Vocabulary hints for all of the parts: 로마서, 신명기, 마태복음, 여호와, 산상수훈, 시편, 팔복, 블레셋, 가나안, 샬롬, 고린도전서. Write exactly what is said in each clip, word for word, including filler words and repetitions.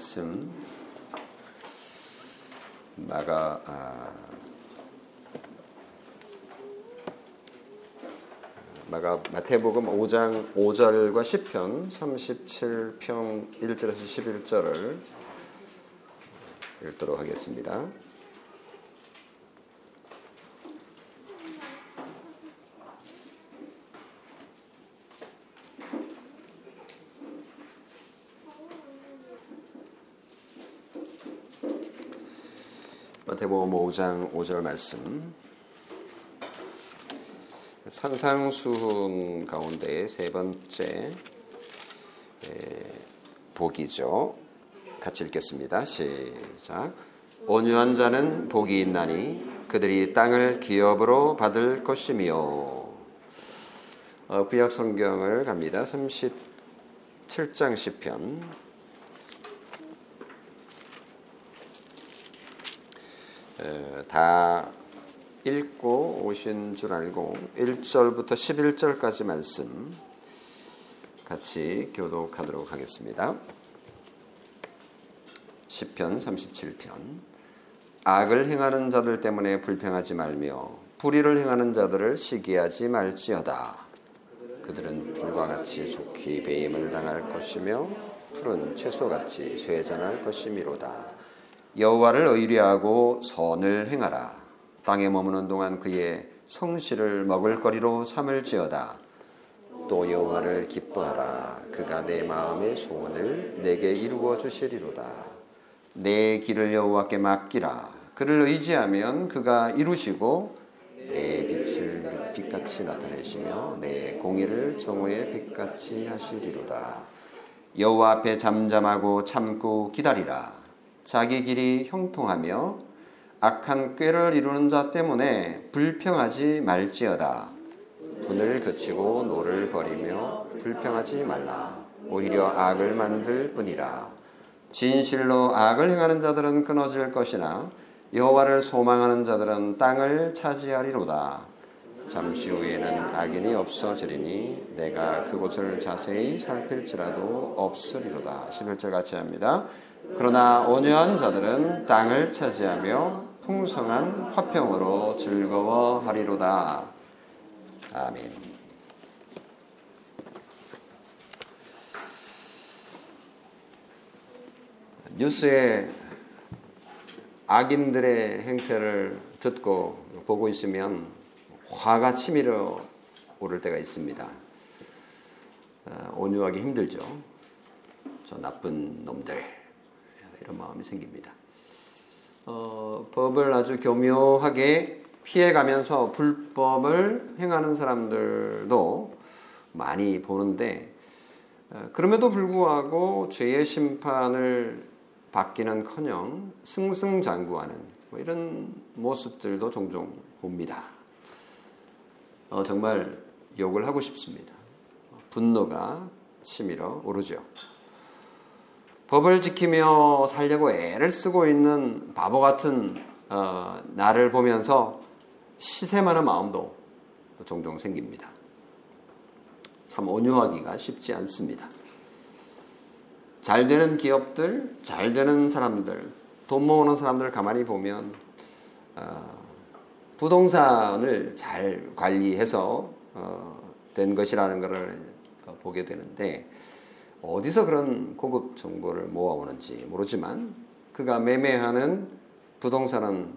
말씀 마가 아, 마가 마태복음 오 장 오 절과 시편 삼십칠 편 일 절에서 십일 절을 읽도록 하겠습니다. 마태복음 오 장 오 절 말씀. 산상수훈 가운데 세 번째 복이죠. 같이 읽겠습니다. 시작. 온유한 자는 복이 있나니 그들이 땅을 기업으로 받을 것이며. 어, 구약 성경을 갑니다. 삼십칠 장 시편. 다 읽고 오신 줄 알고 일 절부터 십일 절까지 말씀 같이 교독하도록 하겠습니다. 시편 삼십칠 편. 악을 행하는 자들 때문에 불평하지 말며 불의를 행하는 자들을 시기하지 말지어다. 그들은 불과 같이 속히 배임을 당할 것이며 푸른 채소같이 쇠잔할 것이미로다. 여호와를 의뢰하고 선을 행하라. 땅에 머무는 동안 그의 성실을 먹을거리로 삼을지어다. 또 여호와를 기뻐하라. 그가 내 마음의 소원을 내게 이루어 주시리로다. 내 길을 여호와께 맡기라. 그를 의지하면 그가 이루시고 내 빛을 빛같이 나타내시며 내 공의를 정오의 빛같이 하시리로다. 여호와 앞에 잠잠하고 참고 기다리라. 자기 길이 형통하며 악한 꾀를 이루는 자 때문에 불평하지 말지어다. 분을 그치고 노를 버리며 불평하지 말라. 오히려 악을 만들 뿐이라. 진실로 악을 행하는 자들은 끊어질 것이나 여호와를 소망하는 자들은 땅을 차지하리로다. 잠시 후에는 악인이 없어지리니 내가 그곳을 자세히 살필지라도 없으리로다. 십일 절 같이 합니다. 그러나 온유한 자들은 땅을 차지하며 풍성한 화평으로 즐거워하리로다. 아멘. 뉴스에 악인들의 행태를 듣고 보고 있으면 화가 치밀어 오를 때가 있습니다. 온유하기 힘들죠. 저 나쁜 놈들. 이런 마음이 생깁니다. 어, 법을 아주 교묘하게 피해가면서 불법을 행하는 사람들도 많이 보는데 그럼에도 불구하고 죄의 심판을 받기는커녕 승승장구하는 뭐 이런 모습들도 종종 봅니다. 어, 정말 욕을 하고 싶습니다. 분노가 치밀어 오르죠. 법을 지키며 살려고 애를 쓰고 있는 바보 같은 어, 나를 보면서 시샘하는 마음도 종종 생깁니다. 참 온유하기가 쉽지 않습니다. 잘 되는 기업들, 잘 되는 사람들, 돈 모으는 사람들을 가만히 보면 어, 부동산을 잘 관리해서 어, 된 것이라는 것을 보게 되는데 어디서 그런 고급 정보를 모아오는지 모르지만 그가 매매하는 부동산은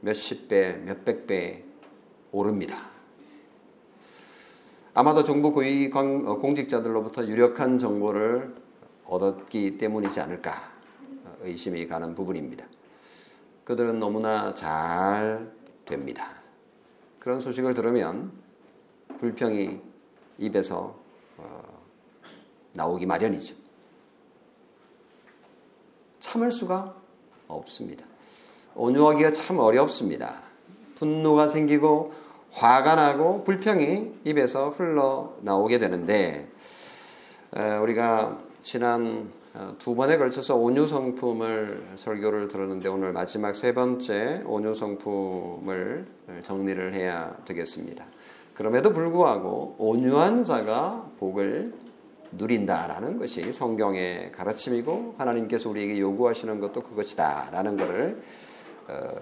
몇십 배, 몇백 배 오릅니다. 아마도 정부 고위 공직자들로부터 유력한 정보를 얻었기 때문이지 않을까 의심이 가는 부분입니다. 그들은 너무나 잘 됩니다. 그런 소식을 들으면 불평이 입에서 나오기 마련이죠. 참을 수가 없습니다. 온유하기가 참 어렵습니다. 분노가 생기고 화가 나고 불평이 입에서 흘러나오게 되는데 우리가 지난 두 번에 걸쳐서 온유 성품을 설교를 들었는데 오늘 마지막 세 번째 온유 성품을 정리를 해야 되겠습니다. 그럼에도 불구하고 온유한 자가 복을 누린다라는 것이 성경의 가르침이고 하나님께서 우리에게 요구하시는 것도 그것이다라는 것을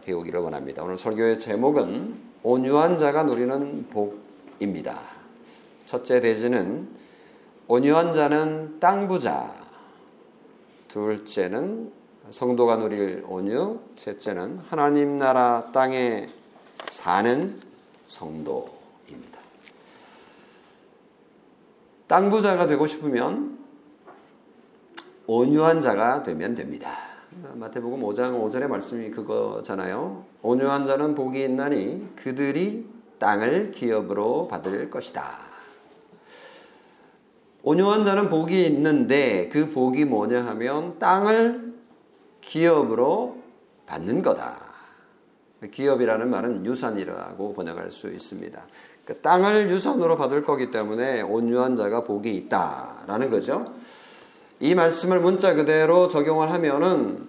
배우기를 원합니다. 오늘 설교의 제목은 온유한 자가 누리는 복입니다. 첫째 대지는 온유한 자는 땅부자, 둘째는 성도가 누릴 온유, 셋째는 하나님 나라 땅에 사는 성도입니다. 땅부자가 되고 싶으면 온유한 자가 되면 됩니다. 마태복음 오 장 오 절의 말씀이 그거잖아요. 온유한 자는 복이 있나니 그들이 땅을 기업으로 받을 것이다. 온유한 자는 복이 있는데 그 복이 뭐냐 하면 땅을 기업으로 받는 거다. 기업이라는 말은 유산이라고 번역할 수 있습니다. 그러니까 땅을 유산으로 받을 거기 때문에 온유한 자가 복이 있다라는 거죠. 이 말씀을 문자 그대로 적용을 하면은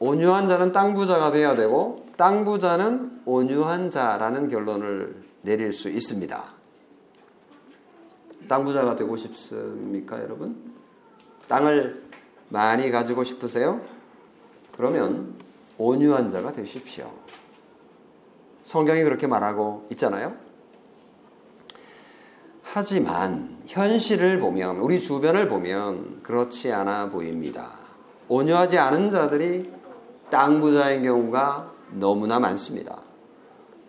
온유한 자는 땅부자가 돼야 되고 땅부자는 온유한 자라는 결론을 내릴 수 있습니다. 땅부자가 되고 싶습니까, 여러분? 땅을 많이 가지고 싶으세요? 그러면 온유한 자가 되십시오. 성경이 그렇게 말하고 있잖아요. 하지만 현실을 보면, 우리 주변을 보면 그렇지 않아 보입니다. 온유하지 않은 자들이 땅부자인 경우가 너무나 많습니다.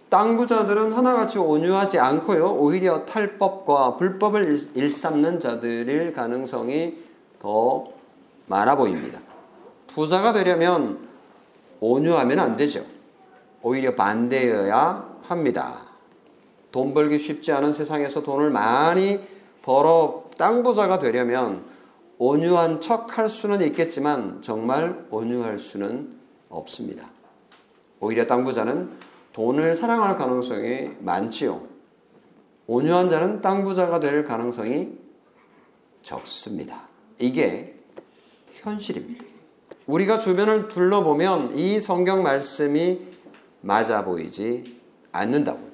땅부자들은 하나같이 온유하지 않고요, 오히려 탈법과 불법을 일삼는 자들일 가능성이 더 많아 보입니다. 부자가 되려면 온유하면 안 되죠. 오히려 반대여야 합니다. 돈 벌기 쉽지 않은 세상에서 돈을 많이 벌어 땅부자가 되려면 온유한 척할 수는 있겠지만 정말 온유할 수는 없습니다. 오히려 땅부자는 돈을 사랑할 가능성이 많지요. 온유한 자는 땅부자가 될 가능성이 적습니다. 이게 현실입니다. 우리가 주변을 둘러보면 이 성경 말씀이 맞아 보이지 않는다고요.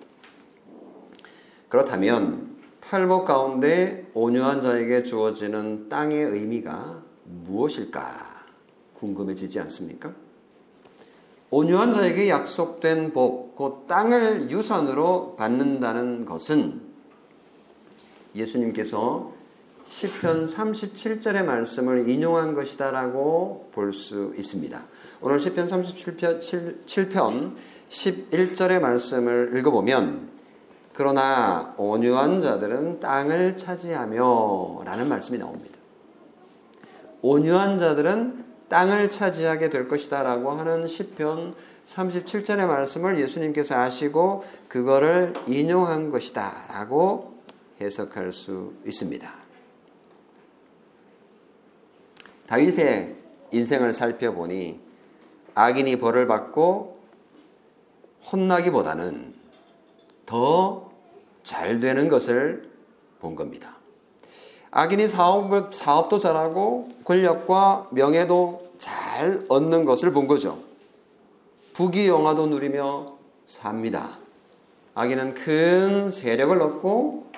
그렇다면 팔복 가운데 온유한 자에게 주어지는 땅의 의미가 무엇일까 궁금해지지 않습니까? 온유한 자에게 약속된 복, 곧 땅을 유산으로 받는다는 것은 예수님께서 시편 삼십칠 절의 말씀을 인용한 것이다라고 볼 수 있습니다. 오늘 시편 삼십칠 편 십일 절의 말씀을 읽어보면 그러나 온유한 자들은 땅을 차지하며 라는 말씀이 나옵니다. 온유한 자들은 땅을 차지하게 될 것이다 라고 하는 시편 삼십칠 절의 말씀을 예수님께서 아시고 그거를 인용한 것이다 라고 해석할 수 있습니다. 다윗의 인생을 살펴보니 악인이 벌을 받고 혼나기보다는 더 잘 되는 것을 본 겁니다. 악인이 사업을, 사업도 잘하고 권력과 명예도 잘 얻는 것을 본 거죠. 부귀영화도 누리며 삽니다. 악인은 큰 세력을 얻고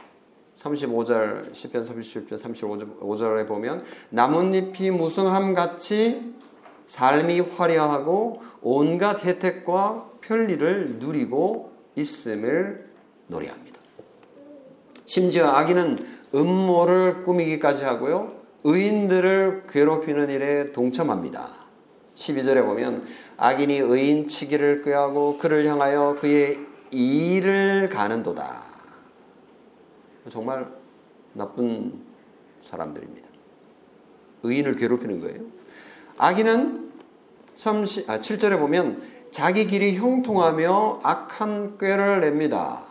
삼십오 절, 시편 삼십칠 편 삼십오 절에 보면 나뭇잎이 무성함같이 삶이 화려하고 온갖 혜택과 편리를 누리고 있음을 노래합니다. 심지어 악인은 음모를 꾸미기까지 하고요, 의인들을 괴롭히는 일에 동참합니다. 십이 절에 보면 악인이 의인치기를 꾀하고 그를 향하여 그의 이를 가는도다. 정말 나쁜 사람들입니다. 의인을 괴롭히는 거예요. 악인은 칠 절에 보면 자기 길이 형통하며 악한 꾀를 냅니다.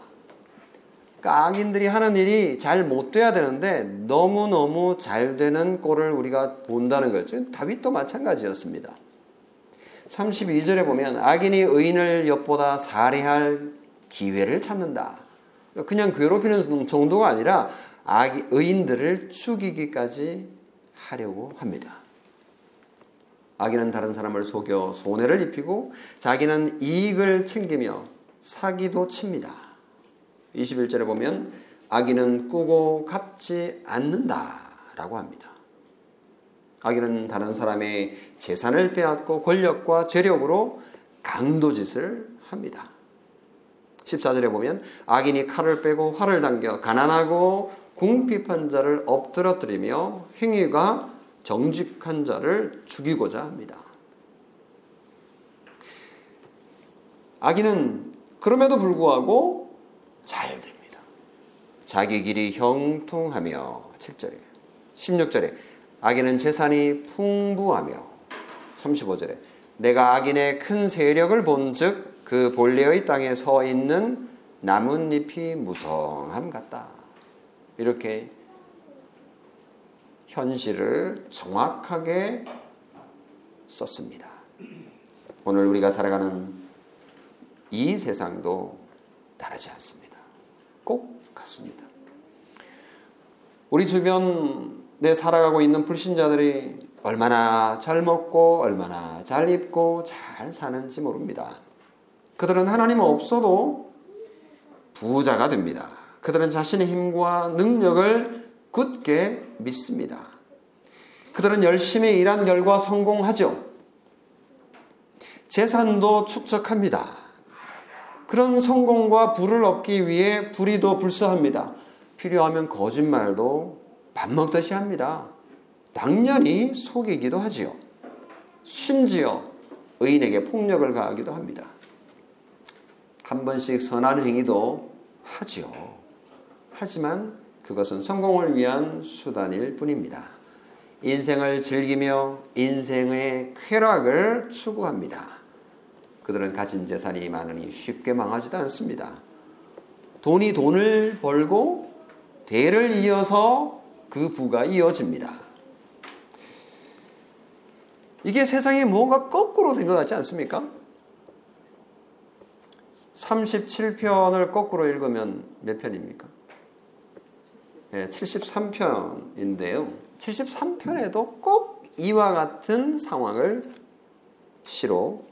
그러니까 악인들이 하는 일이 잘 못 돼야 되는데 너무너무 잘 되는 꼴을 우리가 본다는 거죠. 다윗도 마찬가지였습니다. 삼십이 절에 보면 악인이 의인을 엿보다 살해할 기회를 찾는다. 그냥 괴롭히는 정도가 아니라 악, 의인들을 죽이기까지 하려고 합니다. 악인은 다른 사람을 속여 손해를 입히고 자기는 이익을 챙기며 사기도 칩니다. 이십일 절에 보면 악인은 꾸고 갚지 않는다 라고 합니다. 악인은 다른 사람의 재산을 빼앗고 권력과 재력으로 강도짓을 합니다. 십사 절에 보면 악인이 칼을 빼고 활을 당겨 가난하고 궁핍한 자를 엎드러뜨리며 행위가 정직한 자를 죽이고자 합니다. 악인은 그럼에도 불구하고 잘 됩니다. 자기 길이 형통하며 칠 절에 십육 절에 악인은 재산이 풍부하며 삼십오 절에 내가 악인의 큰 세력을 본즉 그 본래의 땅에 서 있는 나뭇잎이 무성함 같다. 이렇게 현실을 정확하게 썼습니다. 오늘 우리가 살아가는 이 세상도 다르지 않습니다. 꼭 같습니다. 우리 주변에 살아가고 있는 불신자들이 얼마나 잘 먹고 얼마나 잘 입고 잘 사는지 모릅니다. 그들은 하나님 없어도 부자가 됩니다. 그들은 자신의 힘과 능력을 굳게 믿습니다. 그들은 열심히 일한 결과 성공하죠. 재산도 축적합니다. 그런 성공과 부를 얻기 위해 불의도 불사합니다. 필요하면 거짓말도 밥 먹듯이 합니다. 당연히 속이기도 하지요. 심지어 의인에게 폭력을 가하기도 합니다. 한 번씩 선한 행위도 하지요. 하지만 그것은 성공을 위한 수단일 뿐입니다. 인생을 즐기며 인생의 쾌락을 추구합니다. 그들은 가진 재산이 많으니 쉽게 망하지도 않습니다. 돈이 돈을 벌고 대를 이어서 그 부가 이어집니다. 이게 세상에 뭐가 거꾸로 된 것 같지 않습니까? 삼십칠 편을 거꾸로 읽으면 몇 편입니까? 네, 칠십삼 편인데요. 칠십삼 편에도 꼭 이와 같은 상황을 시로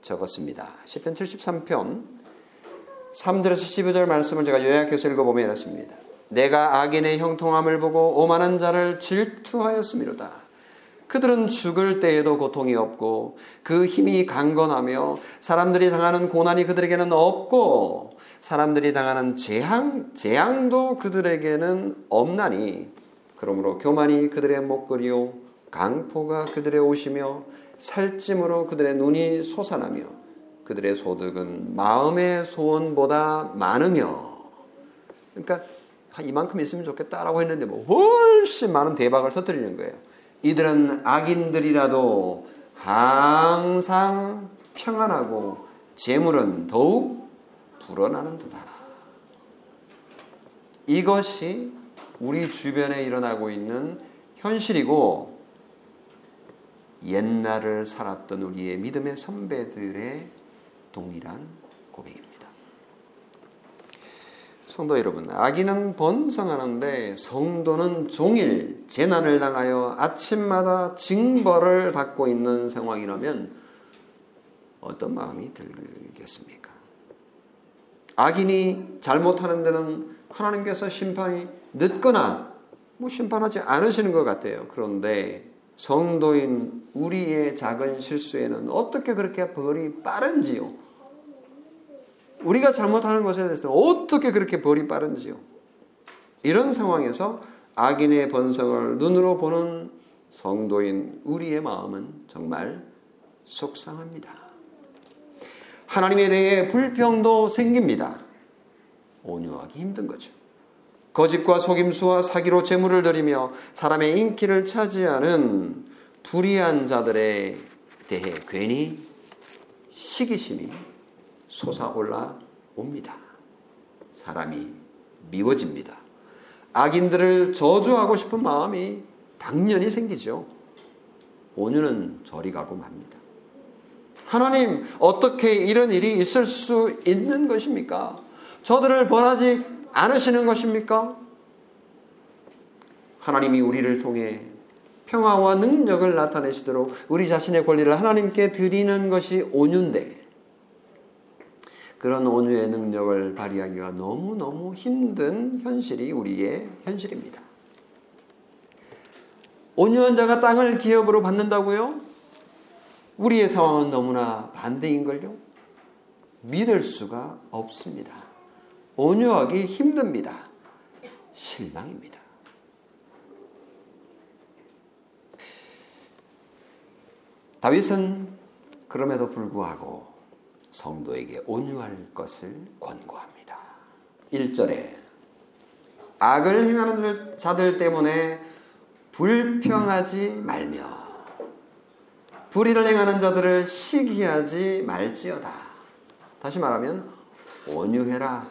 적었습니다. 시편 칠십삼 편 삼 절에서 십이 절 말씀을 제가 요약해서 읽어보면 이렇습니다. 내가 악인의 형통함을 보고 오만한 자를 질투하였음이로다. 그들은 죽을 때에도 고통이 없고 그 힘이 강건하며 사람들이 당하는 고난이 그들에게는 없고 사람들이 당하는 재앙, 재앙도 그들에게는 없나니 그러므로 교만이 그들의 목걸이요 강포가 그들의 옷이며 살찜으로 그들의 눈이 솟아나며 그들의 소득은 마음의 소원보다 많으며 그러니까 이만큼 있으면 좋겠다라고 했는데 뭐 훨씬 많은 대박을 터뜨리는 거예요. 이들은 악인들이라도 항상 평안하고 재물은 더욱 불어나는도다. 이것이 우리 주변에 일어나고 있는 현실이고 옛날을 살았던 우리의 믿음의 선배들의 동일한 고백입니다. 성도 여러분, 악인은 번성하는데 성도는 종일 재난을 당하여 아침마다 징벌을 받고 있는 상황이라면 어떤 마음이 들겠습니까? 악인이 잘못하는 데는 하나님께서 심판이 늦거나 뭐 심판하지 않으시는 것 같아요. 그런데 성도인 우리의 작은 실수에는 어떻게 그렇게 벌이 빠른지요? 우리가 잘못하는 것에 대해서 어떻게 그렇게 벌이 빠른지요? 이런 상황에서 악인의 번성을 눈으로 보는 성도인 우리의 마음은 정말 속상합니다. 하나님에 대해 불평도 생깁니다. 온유하기 힘든 거죠. 거짓과 속임수와 사기로 재물을 들이며 사람의 인기를 차지하는 불의한 자들에 대해 괜히 시기심이 솟아올라 옵니다. 사람이 미워집니다. 악인들을 저주하고 싶은 마음이 당연히 생기죠. 온유는 저리 가고 맙니다. 하나님, 어떻게 이런 일이 있을 수 있는 것입니까? 저들을 벌하지 않으시는 것입니까? 하나님이 우리를 통해 평화와 능력을 나타내시도록 우리 자신의 권리를 하나님께 드리는 것이 온유인데 그런 온유의 능력을 발휘하기가 너무너무 힘든 현실이 우리의 현실입니다. 온유한 자가 땅을 기업으로 받는다고요? 우리의 상황은 너무나 반대인걸요? 믿을 수가 없습니다. 온유하기 힘듭니다. 실망입니다. 다윗은 그럼에도 불구하고 성도에게 온유할 것을 권고합니다. 일 절에 악을 행하는 자들 때문에 불평하지 말며 불의를 행하는 자들을 시기하지 말지어다. 다시 말하면 온유해라.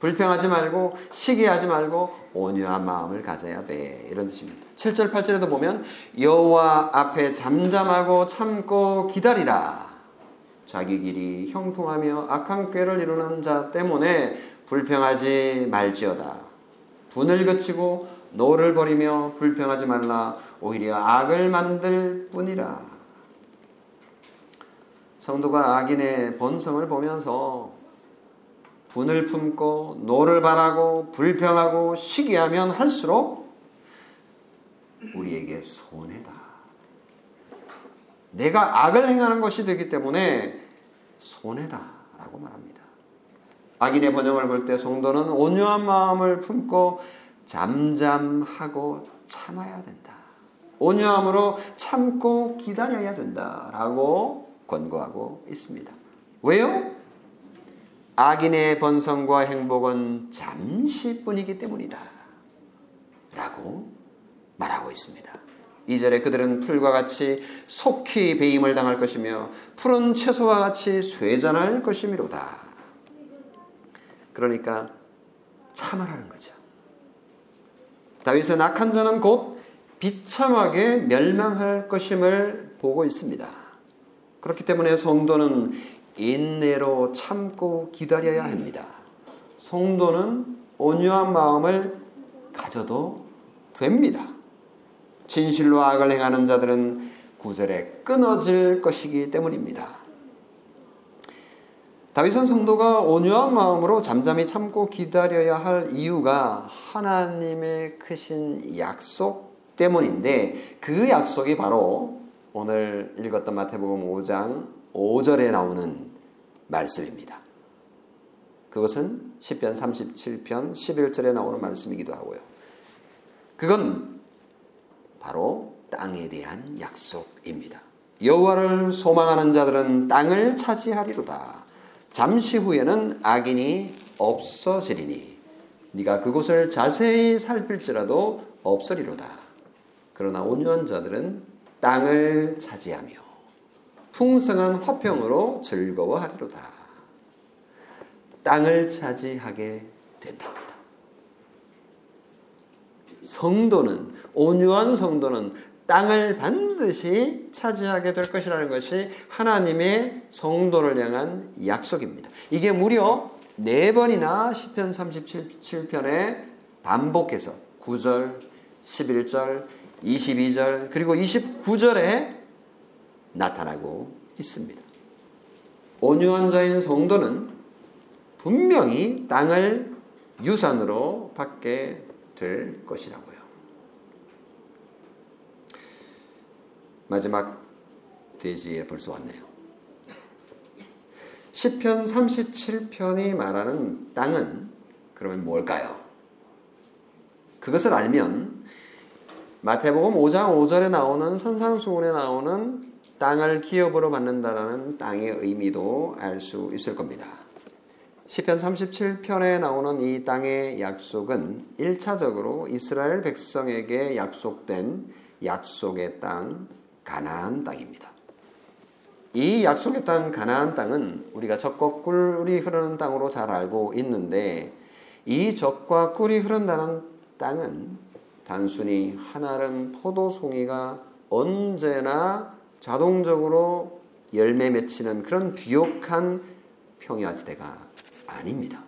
불평하지 말고 시기하지 말고 온유한 마음을 가져야 돼. 이런 뜻입니다. 칠 절 팔 절에도 보면 여호와 앞에 잠잠하고 참고 기다리라. 자기 길이 형통하며 악한 꾀를 이루는 자 때문에 불평하지 말지어다. 분을 그치고 노를 버리며 불평하지 말라. 오히려 악을 만들 뿐이라. 성도가 악인의 본성을 보면서 분을 품고 노를 바라고 불평하고 시기하면 할수록 우리에게 손해다. 내가 악을 행하는 것이 되기 때문에 손해다라고 말합니다. 악인의 번영을 볼 때 성도는 온유한 마음을 품고 잠잠하고 참아야 된다. 온유함으로 참고 기다려야 된다라고 권고하고 있습니다. 왜요? 악인의 번성과 행복은 잠시뿐이기 때문이다 라고 말하고 있습니다. 이 절에 그들은 풀과 같이 속히 배임을 당할 것이며 푸른 채소와 같이 쇠잔할 것이미로다. 그러니까 참아라는 거죠. 다윗은 악한 자는 곧 비참하게 멸망할 것임을 보고 있습니다. 그렇기 때문에 성도는 인내로 참고 기다려야 합니다. 성도는 온유한 마음을 가져도 됩니다. 진실로 악을 행하는 자들은 구 절에 끊어질 것이기 때문입니다. 다윗은 성도가 온유한 마음으로 잠잠히 참고 기다려야 할 이유가 하나님의 크신 약속 때문인데, 그 약속이 바로 오늘 읽었던 마태복음 오 장 오 절에 나오는 말씀입니다. 그것은 시편 삼십칠 편 십일 절에 나오는 말씀이기도 하고요. 그건 바로 땅에 대한 약속입니다. 여호와를 소망하는 자들은 땅을 차지하리로다. 잠시 후에는 악인이 없어지리니 네가 그곳을 자세히 살필지라도 없으리로다. 그러나 온유한 자들은 땅을 차지하며 풍성한 화평으로 즐거워하리로다. 땅을 차지하게 된답니다. 성도는, 온유한 성도는 땅을 반드시 차지하게 될 것이라는 것이 하나님의 성도를 향한 약속입니다. 이게 무려 네 번이나 시편 삼십칠 편에 반복해서 구 절, 십일 절, 이십이 절, 그리고 이십구 절에 나타나고 있습니다. 온유한 자인 성도는 분명히 땅을 유산으로 받게 될 것이라고요. 마지막 대지에 벌써 왔네요. 시편 삼십칠 편이 말하는 땅은 그러면 뭘까요? 그것을 알면 마태복음 오 장 오 절에 나오는 산상수훈에 나오는 땅을 기업으로 받는다라는 땅의 의미도 알 수 있을 겁니다. 시편 삼십칠 편에 나오는 이 땅의 약속은 일 차적으로 이스라엘 백성에게 약속된 약속의 땅, 가나안 땅입니다. 이 약속의 땅, 가나안 땅은 우리가 적과 꿀이 흐르는 땅으로 잘 알고 있는데, 이 적과 꿀이 흐른다는 땅은 단순히 하나른 포도송이가 언제나 자동적으로 열매 맺히는 그런 비옥한 평야지대가 아닙니다.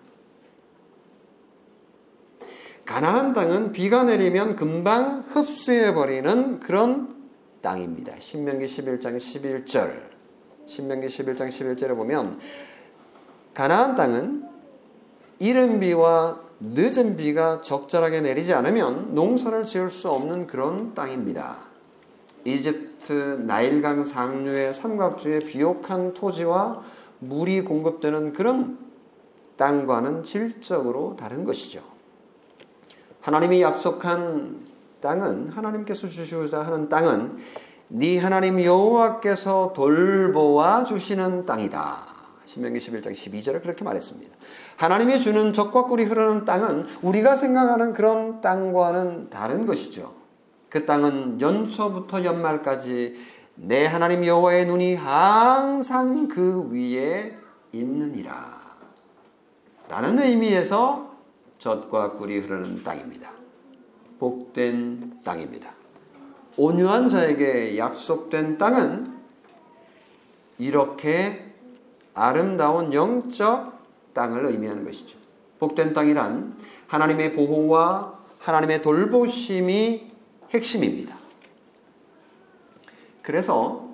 가나안 땅은 비가 내리면 금방 흡수해버리는 그런 땅입니다. 신명기 십일 장 십일 절, 신명기 십일 장 십일 절에 보면 가나안 땅은 이른 비와 늦은 비가 적절하게 내리지 않으면 농사를 지을 수 없는 그런 땅입니다. 이집트 나일강 상류의 삼각주의 비옥한 토지와 물이 공급되는 그런 땅과는 질적으로 다른 것이죠. 하나님이 약속한 땅은, 하나님께서 주시고자 하는 땅은 네 하나님 여호와께서 돌보아 주시는 땅이다. 신명기 십일 장 십이 절에 그렇게 말했습니다. 하나님이 주는 적과 꿀이 흐르는 땅은 우리가 생각하는 그런 땅과는 다른 것이죠. 그 땅은 연초부터 연말까지 내 하나님 여호와의 눈이 항상 그 위에 있느니라 라는 의미에서 젖과 꿀이 흐르는 땅입니다. 복된 땅입니다. 온유한 자에게 약속된 땅은 이렇게 아름다운 영적 땅을 의미하는 것이죠. 복된 땅이란 하나님의 보호와 하나님의 돌보심이 핵심입니다. 그래서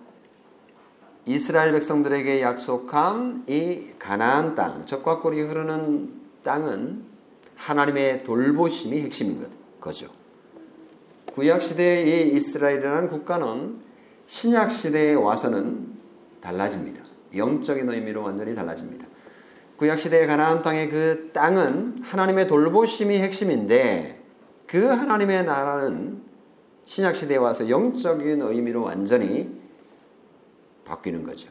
이스라엘 백성들에게 약속한 이 가나안 땅, 젖과 꿀이 흐르는 땅은 하나님의 돌보심이 핵심인 거죠. 구약시대의 이 이스라엘이라는 국가는 신약시대에 와서는 달라집니다. 영적인 의미로 완전히 달라집니다. 구약시대의 가나안 땅의 그 땅은 하나님의 돌보심이 핵심인데, 그 하나님의 나라는 신약시대에 와서 영적인 의미로 완전히 바뀌는 거죠.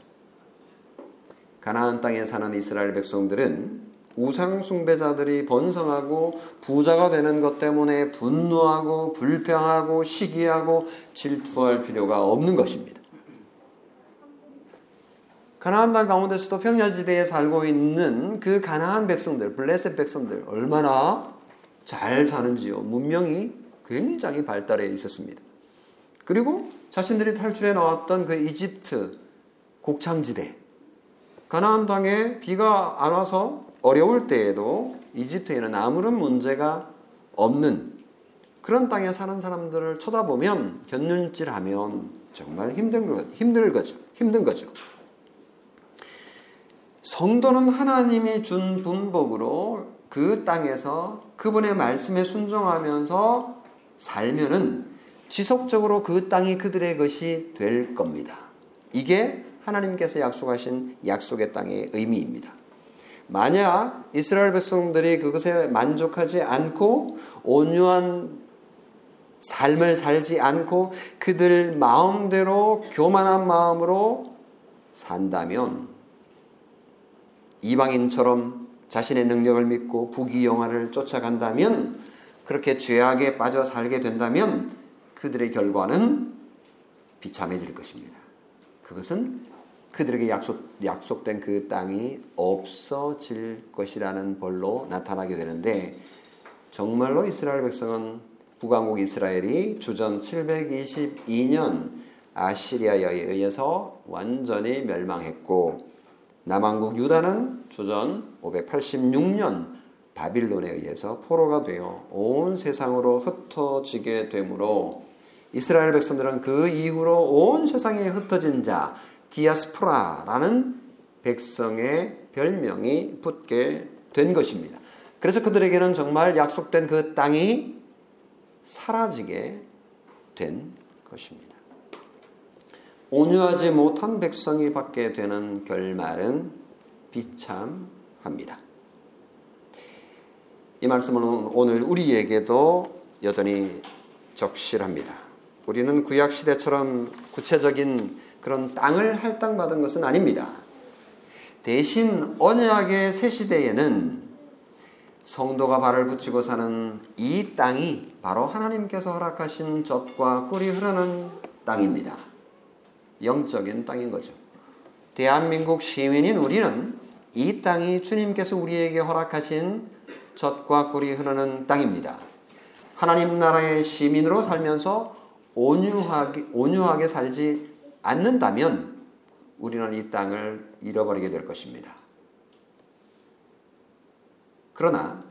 가나안 땅에 사는 이스라엘 백성들은 우상 숭배자들이 번성하고 부자가 되는 것 때문에 분노하고 불평하고 시기하고 질투할 필요가 없는 것입니다. 가나안 땅 가운데서도 평야지대에 살고 있는 그 가나안 백성들, 블레셋 백성들 얼마나 잘 사는지요. 문명이 굉장히 발달해 있었습니다. 그리고 자신들이 탈출해 나왔던 그 이집트 곡창지대, 가나안 땅에 비가 안 와서 어려울 때에도 이집트에는 아무런 문제가 없는 그런 땅에 사는 사람들을 쳐다보면, 견눈질하면 정말 힘든, 힘들 거죠. 힘든 거죠. 성도는 하나님이 준 분복으로 그 땅에서 그분의 말씀에 순종하면서 살면은 지속적으로 그 땅이 그들의 것이 될 겁니다. 이게 하나님께서 약속하신 약속의 땅의 의미입니다. 만약 이스라엘 백성들이 그것에 만족하지 않고 온유한 삶을 살지 않고 그들 마음대로 교만한 마음으로 산다면, 이방인처럼 자신의 능력을 믿고 부귀영화를 쫓아간다면, 그렇게 죄악에 빠져 살게 된다면 그들의 결과는 비참해질 것입니다. 그것은 그들에게 약속, 약속된 그 땅이 없어질 것이라는 벌로 나타나게 되는데, 정말로 이스라엘 백성은, 북왕국 이스라엘이 주전 칠백이십이 년 아시리아에 의해서 완전히 멸망했고, 남왕국 유다는 주전 오백팔십육 년 바빌론에 의해서 포로가 되어 온 세상으로 흩어지게 되므로 이스라엘 백성들은 그 이후로 온 세상에 흩어진 자, 디아스포라라는 백성의 별명이 붙게 된 것입니다. 그래서 그들에게는 정말 약속된 그 땅이 사라지게 된 것입니다. 온유하지 못한 백성이 받게 되는 결말은 비참합니다. 이 말씀은 오늘 우리에게도 여전히 적실합니다. 우리는 구약시대처럼 구체적인 그런 땅을 할당받은 것은 아닙니다. 대신 언약의 새 시대에는 성도가 발을 붙이고 사는 이 땅이 바로 하나님께서 허락하신 젖과 꿀이 흐르는 땅입니다. 영적인 땅인 거죠. 대한민국 시민인 우리는 이 땅이 주님께서 우리에게 허락하신 젖과 꿀이 흐르는 땅입니다. 하나님 나라의 시민으로 살면서 온유하게, 온유하게 살지 않는다면 우리는 이 땅을 잃어버리게 될 것입니다. 그러나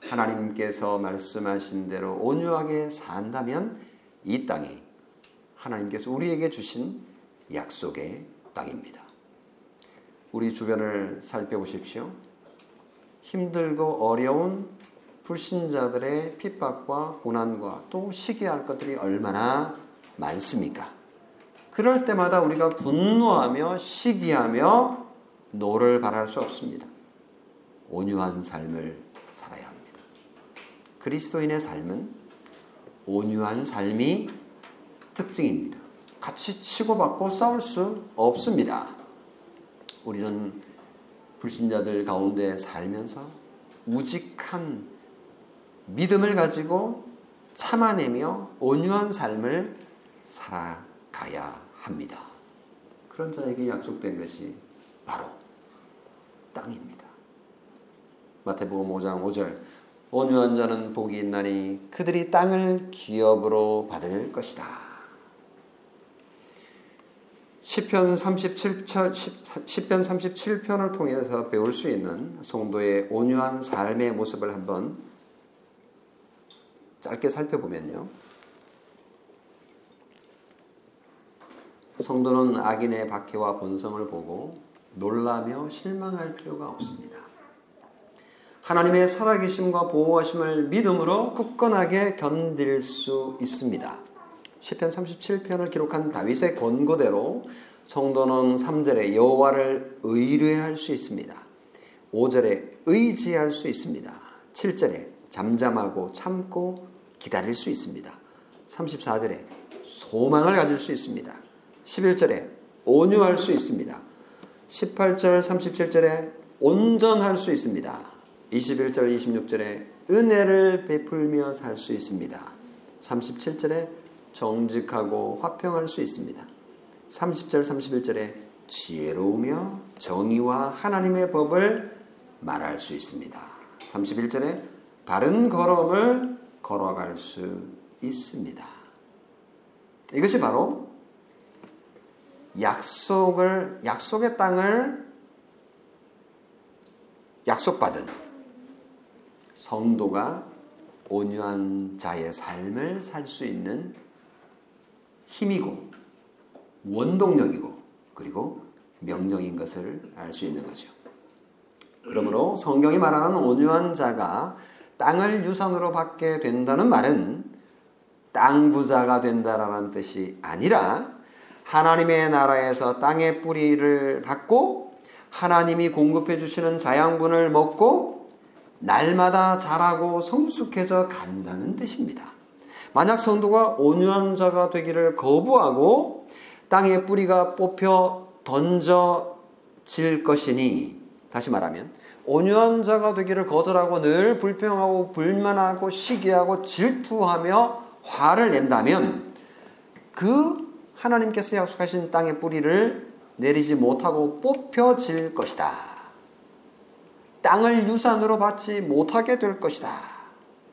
하나님께서 말씀하신 대로 온유하게 산다면 이 땅이 하나님께서 우리에게 주신 약속의 땅입니다. 우리 주변을 살펴보십시오. 힘들고 어려운 불신자들의 핍박과 고난과 또 시기할 것들이 얼마나 많습니까? 그럴 때마다 우리가 분노하며 시기하며 노를 바랄 수 없습니다. 온유한 삶을 살아야 합니다. 그리스도인의 삶은 온유한 삶이 특징입니다. 같이 치고받고 싸울 수 없습니다. 우리는 불신자들 가운데 살면서 우직한 믿음을 가지고 참아내며 온유한 삶을 살아가야 합니다. 그런 자에게 약속된 것이 바로 땅입니다. 마태복음 오 장 오 절, 온유한 자는 복이 있나니 그들이 땅을 기업으로 받을 것이다. 시편 삼십칠 편을 통해서 배울 수 있는 성도의 온유한 삶의 모습을 한번 짧게 살펴보면요, 성도는 악인의 박해와 본성을 보고 놀라며 실망할 필요가 없습니다. 하나님의 살아계심과 보호하심을 믿음으로 굳건하게 견딜 수 있습니다. 시편 삼십칠 편을 기록한 다윗의 권고대로 성도는 삼 절에 여호와를 의뢰할 수 있습니다. 오 절에 의지할 수 있습니다. 칠 절에 잠잠하고 참고 기다릴 수 있습니다. 삼십사 절에 소망을 가질 수 있습니다. 십일 절에 온유할 수 있습니다. 십팔 절 삼십칠 절에 온전할 수 있습니다. 이십일 절 이십육 절에 은혜를 베풀며 살 수 있습니다. 삼십칠 절에 정직하고 화평할 수 있습니다. 삼십 절 삼십일 절에 지혜로우며 정의와 하나님의 법을 말할 수 있습니다. 삼십일 절에 바른 걸음을 걸어갈 수 있습니다. 이것이 바로 약속을, 약속의 땅을 약속받은 성도가 온유한 자의 삶을 살 수 있는 힘이고 원동력이고 그리고 명령인 것을 알 수 있는 거죠. 그러므로 성경이 말하는 온유한 자가 땅을 유산으로 받게 된다는 말은 땅 부자가 된다라는 뜻이 아니라 하나님의 나라에서 땅의 뿌리를 받고 하나님이 공급해 주시는 자양분을 먹고 날마다 자라고 성숙해져 간다는 뜻입니다. 만약 성도가 온유한 자가 되기를 거부하고 땅의 뿌리가 뽑혀 던져질 것이니, 다시 말하면 온유한 자가 되기를 거절하고 늘 불평하고 불만하고 시기하고 질투하며 화를 낸다면 그 하나님께서 약속하신 땅의 뿌리를 내리지 못하고 뽑혀질 것이다. 땅을 유산으로 받지 못하게 될 것이다.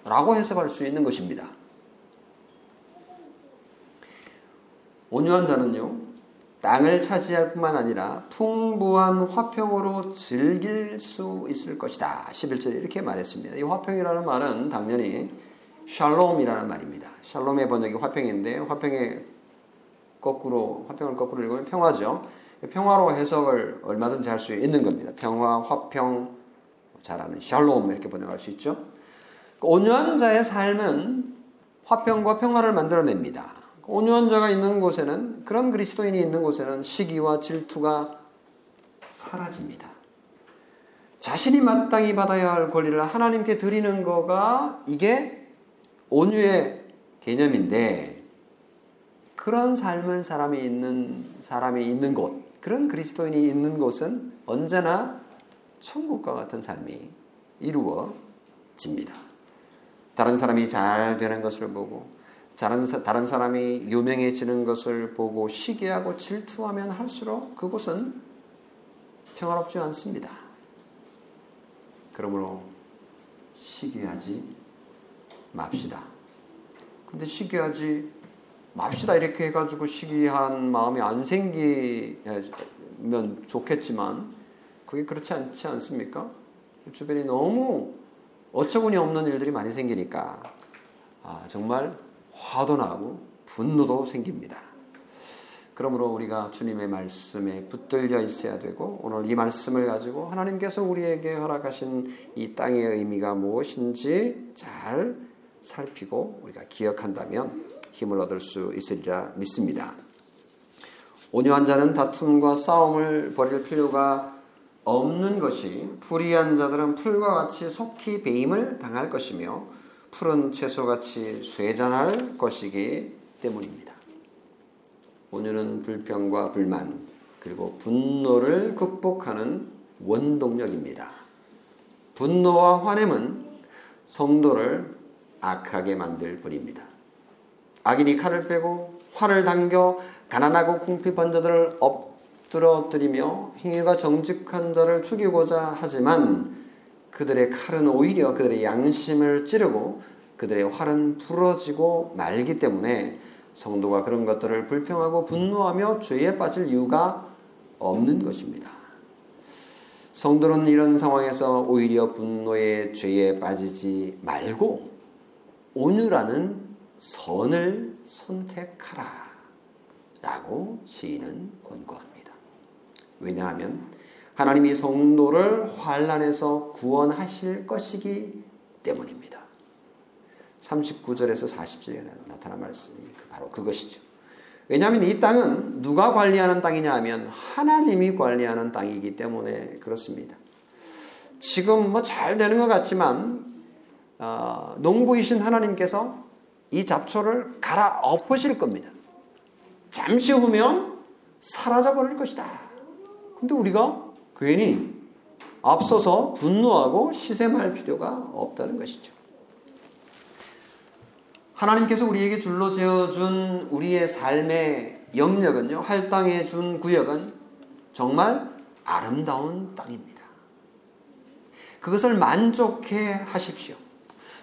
라고 해석할 수 있는 것입니다. 온유한 자는요, 땅을 차지할 뿐만 아니라 풍부한 화평으로 즐길 수 있을 것이다. 십일 절에 이렇게 말했습니다. 이 화평이라는 말은 당연히 샬롬이라는 말입니다. 샬롬의 번역이 화평인데 화평의 거꾸로, 화평을 거꾸로 읽으면 평화죠. 평화로 해석을 얼마든지 할 수 있는 겁니다. 평화, 화평, 잘하는 샬롬 이렇게 번역할 수 있죠. 온유한 자의 삶은 화평과 평화를 만들어냅니다. 온유한 자가 있는 곳에는, 그런 그리스도인이 있는 곳에는 시기와 질투가 사라집니다. 자신이 마땅히 받아야 할 권리를 하나님께 드리는 거가 이게 온유의 개념인데, 그런 삶을 사람이 있는, 사람이 있는 곳, 그런 그리스도인이 있는 곳은 언제나 천국과 같은 삶이 이루어집니다. 다른 사람이 잘 되는 것을 보고, 다른, 다른 사람이 유명해지는 것을 보고 시기하고 질투하면 할수록 그곳은 평화롭지 않습니다. 그러므로 시기하지 맙시다. 근데 시기하지 맙시다 이렇게 해가지고 시기한 마음이 안 생기면 좋겠지만 그게 그렇지 않지 않습니까? 주변이 너무 어처구니 없는 일들이 많이 생기니까 아, 정말 화도 나고 분노도 생깁니다. 그러므로 우리가 주님의 말씀에 붙들려 있어야 되고 오늘 이 말씀을 가지고 하나님께서 우리에게 허락하신 이 땅의 의미가 무엇인지 잘 살피고 우리가 기억한다면 힘을 얻을 수 있으리라 믿습니다. 온유한 자는 다툼과 싸움을 벌일 필요가 없는 것이 불의한 자들은 풀과 같이 속히 배임을 당할 것이며 푸른 채소같이 쇠잔할 것이기 때문입니다. 온유는 불평과 불만 그리고 분노를 극복하는 원동력입니다. 분노와 화냄은 성도를 악하게 만들 뿐입니다. 악인이 칼을 빼고 활을 당겨 가난하고 궁핍한 자들을 엎드러뜨리며 행위가 정직한 자를 죽이고자 하지만 그들의 칼은 오히려 그들의 양심을 찌르고 그들의 활은 부러지고 말기 때문에 성도가 그런 것들을 불평하고 분노하며 죄에 빠질 이유가 없는 것입니다. 성도는 이런 상황에서 오히려 분노의 죄에 빠지지 말고 온유라는 선을 선택하라 라고 시인은 권고합니다. 왜냐하면 하나님이 성도를 환난에서 구원하실 것이기 때문입니다. 삼십구 절에서 사십 절에 나타난 말씀이 바로 그것이죠. 왜냐하면 이 땅은 누가 관리하는 땅이냐 하면 하나님이 관리하는 땅이기 때문에 그렇습니다. 지금 뭐 잘 되는 것 같지만 어, 농부이신 하나님께서 이 잡초를 갈아엎으실 겁니다. 잠시 후면 사라져버릴 것이다. 근데 우리가 괜히 앞서서 분노하고 시샘할 필요가 없다는 것이죠. 하나님께서 우리에게 줄로 재어준 우리의 삶의 영역은요, 할당해 준 구역은 정말 아름다운 땅입니다. 그것을 만족해 하십시오.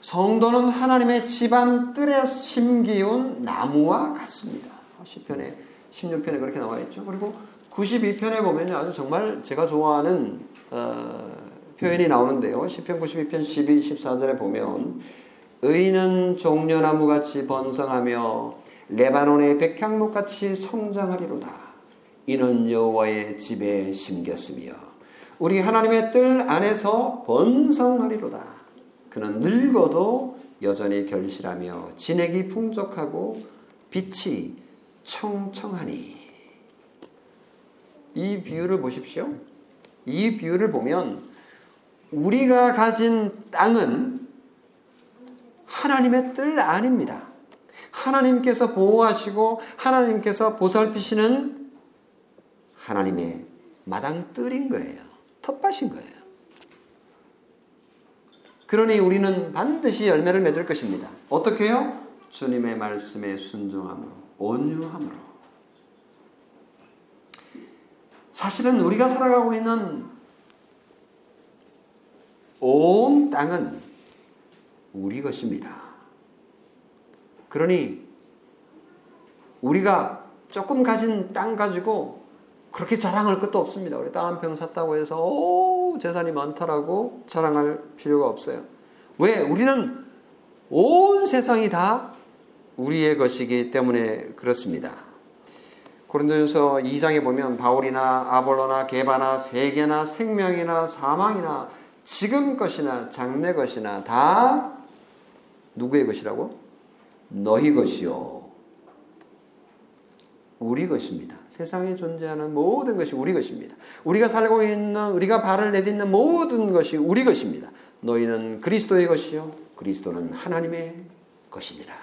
성도는 하나님의 집안 뜰에 심기운 나무와 같습니다. 시편에 십육 편에 그렇게 나와있죠. 그리고 구십이 편에 보면 아주 정말 제가 좋아하는 어, 표현이 나오는데요. 시편 구십이 편 십이, 십사 절에 보면 의인은 종려나무같이 번성하며 레바논의 백향목같이 성장하리로다. 이는 여호와의 집에 심겼으며 우리 하나님의 뜰 안에서 번성하리로다. 그는 늙어도 여전히 결실하며 진액이 풍족하고 빛이 청청하니. 이 비유를 보십시오. 이 비유를 보면 우리가 가진 땅은 하나님의 뜰 안입니다. 하나님께서 보호하시고 하나님께서 보살피시는 하나님의 마당 뜰인 거예요. 텃밭인 거예요. 그러니 우리는 반드시 열매를 맺을 것입니다. 어떻게 해요? 주님의 말씀에 순종함으로, 온유함으로. 사실은 우리가 살아가고 있는 온 땅은 우리 것입니다. 그러니 우리가 조금 가진 땅 가지고 그렇게 자랑할 것도 없습니다. 우리 땅 한 평 샀다고 해서 오 재산이 많다라고 자랑할 필요가 없어요. 왜? 우리는 온 세상이 다 우리의 것이기 때문에 그렇습니다. 고린도전서 이 장에 보면 바울이나 아볼로나 게바나 세계나 생명이나 사망이나 지금 것이나 장래 것이나 다 누구의 것이라고? 너희 것이요. 우리 것입니다. 세상에 존재하는 모든 것이 우리 것입니다. 우리가 살고 있는, 우리가 발을 내딛는 모든 것이 우리 것입니다. 너희는 그리스도의 것이요. 그리스도는 하나님의 것이니라.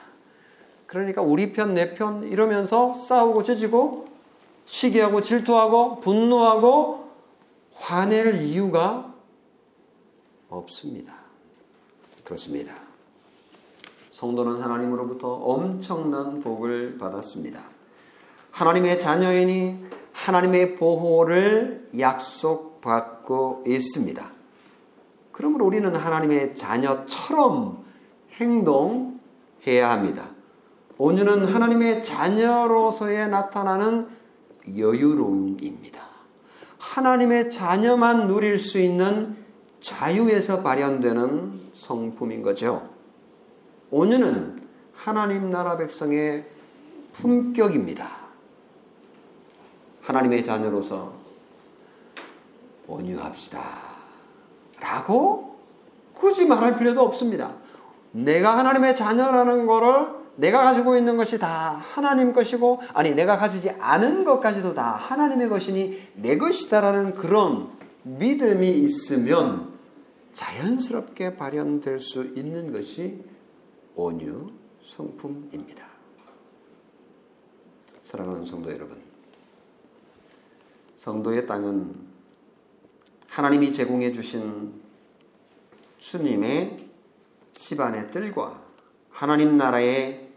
그러니까 우리 편, 내 편 이러면서 싸우고 찢고 시기하고 질투하고 분노하고 화낼 이유가 없습니다. 그렇습니다. 성도는 하나님으로부터 엄청난 복을 받았습니다. 하나님의 자녀이니 하나님의 보호를 약속받고 있습니다. 그러므로 우리는 하나님의 자녀처럼 행동해야 합니다. 온유는 하나님의 자녀로서의 나타나는 여유로움입니다. 하나님의 자녀만 누릴 수 있는 자유에서 발현되는 성품인 거죠. 온유는 하나님 나라 백성의 품격입니다. 하나님의 자녀로서 온유합시다 라고 굳이 말할 필요도 없습니다. 내가 하나님의 자녀라는 거를, 내가 가지고 있는 것이 다 하나님 것이고, 아니 내가 가지지 않은 것까지도 다 하나님의 것이니 내 것이다라는 그런 믿음이 있으면 자연스럽게 발현될 수 있는 것이 온유 성품입니다. 사랑하는 성도 여러분, 성도의 땅은 하나님이 제공해 주신 주님의 집안의 뜰과 하나님 나라의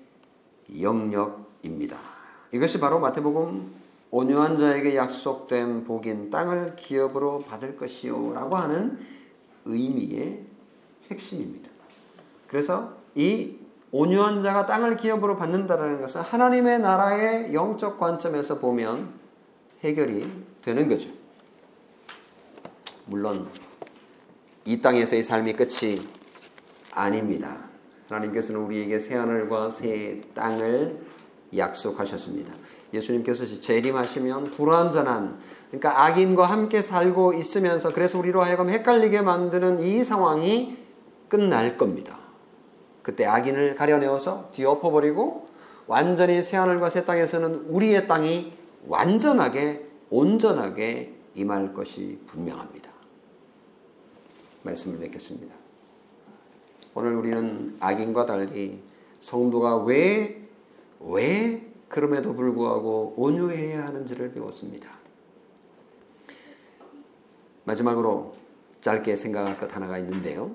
영역입니다. 이것이 바로 마태복음 온유한 자에게 약속된 복인 땅을 기업으로 받을 것이요 라고 하는 의미의 핵심입니다. 그래서 이 온유한 자가 땅을 기업으로 받는다는 것은 하나님의 나라의 영적 관점에서 보면 해결이 되는 거죠. 물론 이 땅에서의 삶이 끝이 아닙니다. 하나님께서는 우리에게 새하늘과 새 땅을 약속하셨습니다. 예수님께서 재림하시면 불완전한, 그러니까 악인과 함께 살고 있으면서 그래서 우리로 하여금 헷갈리게 만드는 이 상황이 끝날 겁니다. 그때 악인을 가려내어서 뒤엎어버리고 완전히 새하늘과 새 땅에서는 우리의 땅이 완전하게 온전하게 임할 것이 분명합니다. 말씀을 맺겠습니다. 오늘 우리는 악인과 달리 성도가 왜, 왜 그럼에도 불구하고 온유해야 하는지를 배웠습니다. 마지막으로 짧게 생각할 것 하나가 있는데요.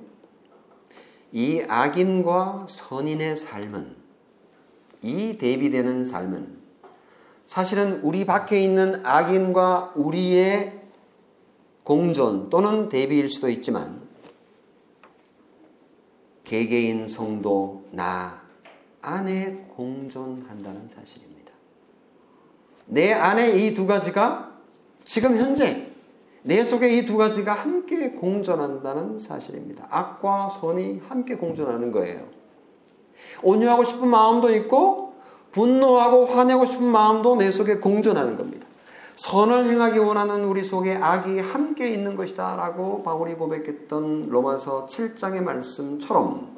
이 악인과 선인의 삶은, 이 대비되는 삶은 사실은 우리 밖에 있는 악인과 우리의 공존 또는 대비일 수도 있지만 개개인 성도 나 안에 공존한다는 사실입니다. 내 안에 이 두 가지가 지금 현재 내 속에 이 두 가지가 함께 공존한다는 사실입니다. 악과 선이 함께 공존하는 거예요. 온유하고 싶은 마음도 있고 분노하고 화내고 싶은 마음도 내 속에 공존하는 겁니다. 선을 행하기 원하는 우리 속에 악이 함께 있는 것이다 라고 바울이 고백했던 로마서 칠 장의 말씀처럼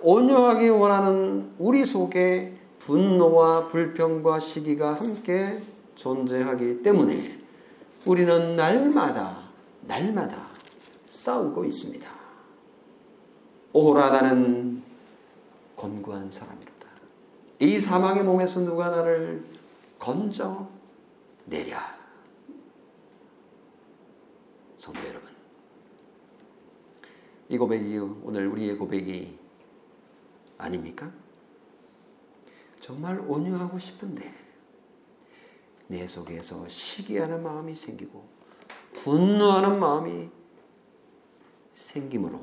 온유하기 원하는 우리 속에 분노와 불평과 시기가 함께 존재하기 때문에 우리는 날마다 날마다 싸우고 있습니다. 오호라다는 권고한 사람이로다. 이 사망의 몸에서 누가 나를 건져 내려. 성도 여러분, 이 고백이 오늘 우리의 고백이 아닙니까? 정말 온유하고 싶은데 내 속에서 시기하는 마음이 생기고 분노하는 마음이 생김으로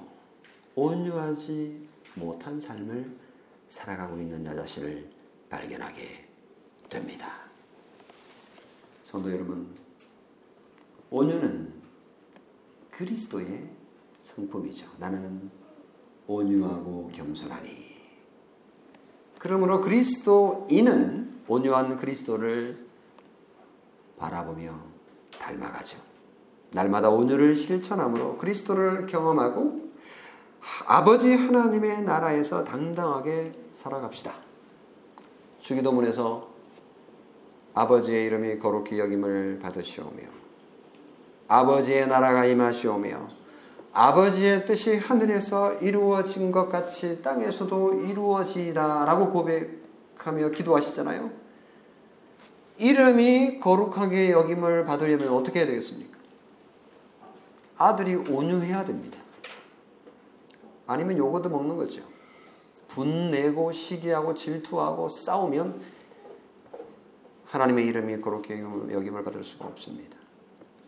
온유하지 못한 삶을 살아가고 있는 나 자신을 발견하게 됩니다. 성도 여러분, 온유는 그리스도의 성품이죠. 나는 온유하고 겸손하니. 그러므로 그리스도인은 온유한 그리스도를 바라보며 닮아가죠. 날마다 온유를 실천함으로 그리스도를 경험하고 아버지 하나님의 나라에서 당당하게 살아갑시다. 주기도문에서 아버지의 이름이 거룩히 여김을 받으시오며 아버지의 나라가 임하시오며 아버지의 뜻이 하늘에서 이루어진 것 같이 땅에서도 이루어지이다 라고 고백하며 기도하시잖아요. 이름이 거룩하게 여김을 받으려면 어떻게 해야 되겠습니까? 아들이 온유해야 됩니다. 아니면 요거도 먹는 거죠. 분내고 시기하고 질투하고 싸우면 하나님의 이름이 거룩히 여김을 받을 수가 없습니다.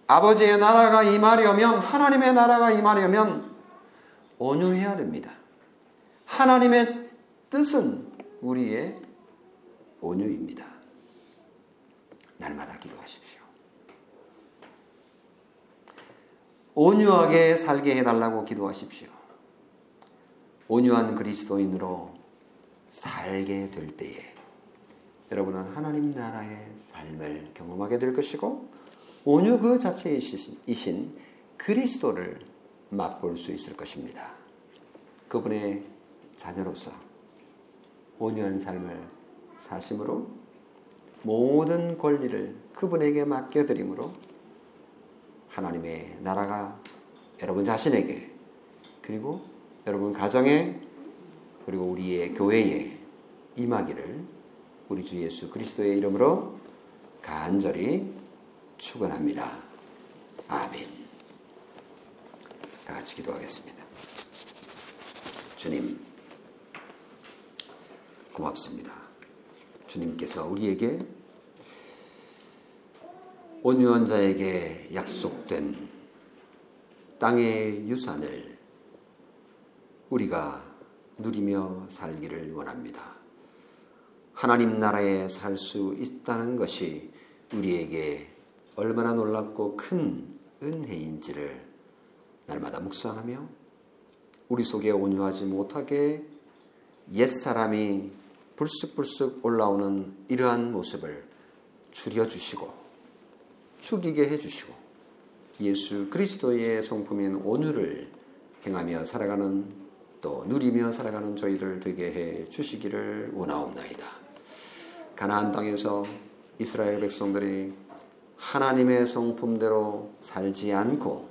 아버지의 나라가 임하려면, 하나님의 나라가 임하려면 온유해야 됩니다. 하나님의 뜻은 우리의 온유입니다. 날마다 기도하십시오. 온유하게 살게 해달라고 기도하십시오. 온유한 그리스도인으로 살게 될 때에 여러분은 하나님 나라의 삶을 경험하게 될 것이고 온유 그 자체이신 그리스도를 맛볼 수 있을 것입니다. 그분의 자녀로서 온유한 삶을 사심으로 모든 권리를 그분에게 맡겨드림으로 하나님의 나라가 여러분 자신에게 그리고 여러분 가정에 그리고 우리의 교회에 임하기를 우리 주 예수 그리스도의 이름으로 간절히 축원합니다. 아멘. 다 같이 기도하겠습니다. 주님 고맙습니다. 주님께서 우리에게 온유한 자에게 약속된 땅의 유산을 우리가 누리며 살기를 원합니다. 하나님 나라에 살 수 있다는 것이 우리에게 얼마나 놀랍고 큰 은혜인지를 날마다 묵상하며 우리 속에 온유하지 못하게 옛사람이 불쑥불쑥 올라오는 이러한 모습을 줄여주시고 죽이게 해주시고 예수 그리스도의 성품인 온유를 행하며 살아가는 또 누리며 살아가는 저희들 되게 해 주시기를 원하옵나이다. 가나안 땅에서 이스라엘 백성들이 하나님의 성품대로 살지 않고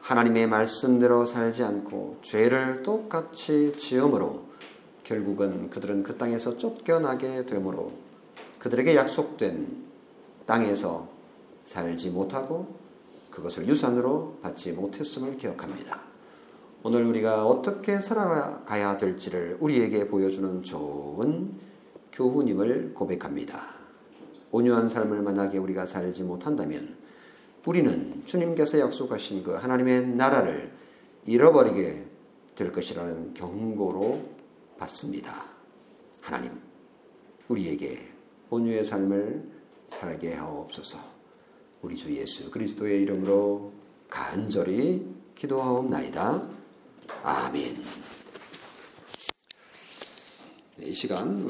하나님의 말씀대로 살지 않고 죄를 똑같이 지음으로 결국은 그들은 그 땅에서 쫓겨나게 되므로 그들에게 약속된 땅에서 살지 못하고 그것을 유산으로 받지 못했음을 기억합니다. 오늘 우리가 어떻게 살아가야 될지를 우리에게 보여주는 좋은 교훈임을 고백합니다. 온유한 삶을 만약에 우리가 살지 못한다면 우리는 주님께서 약속하신 그 하나님의 나라를 잃어버리게 될 것이라는 경고로 받습니다. 하나님, 우리에게 온유의 삶을 살게 하옵소서. 우리 주 예수 그리스도의 이름으로 간절히 기도하옵나이다. 아멘. 이 시간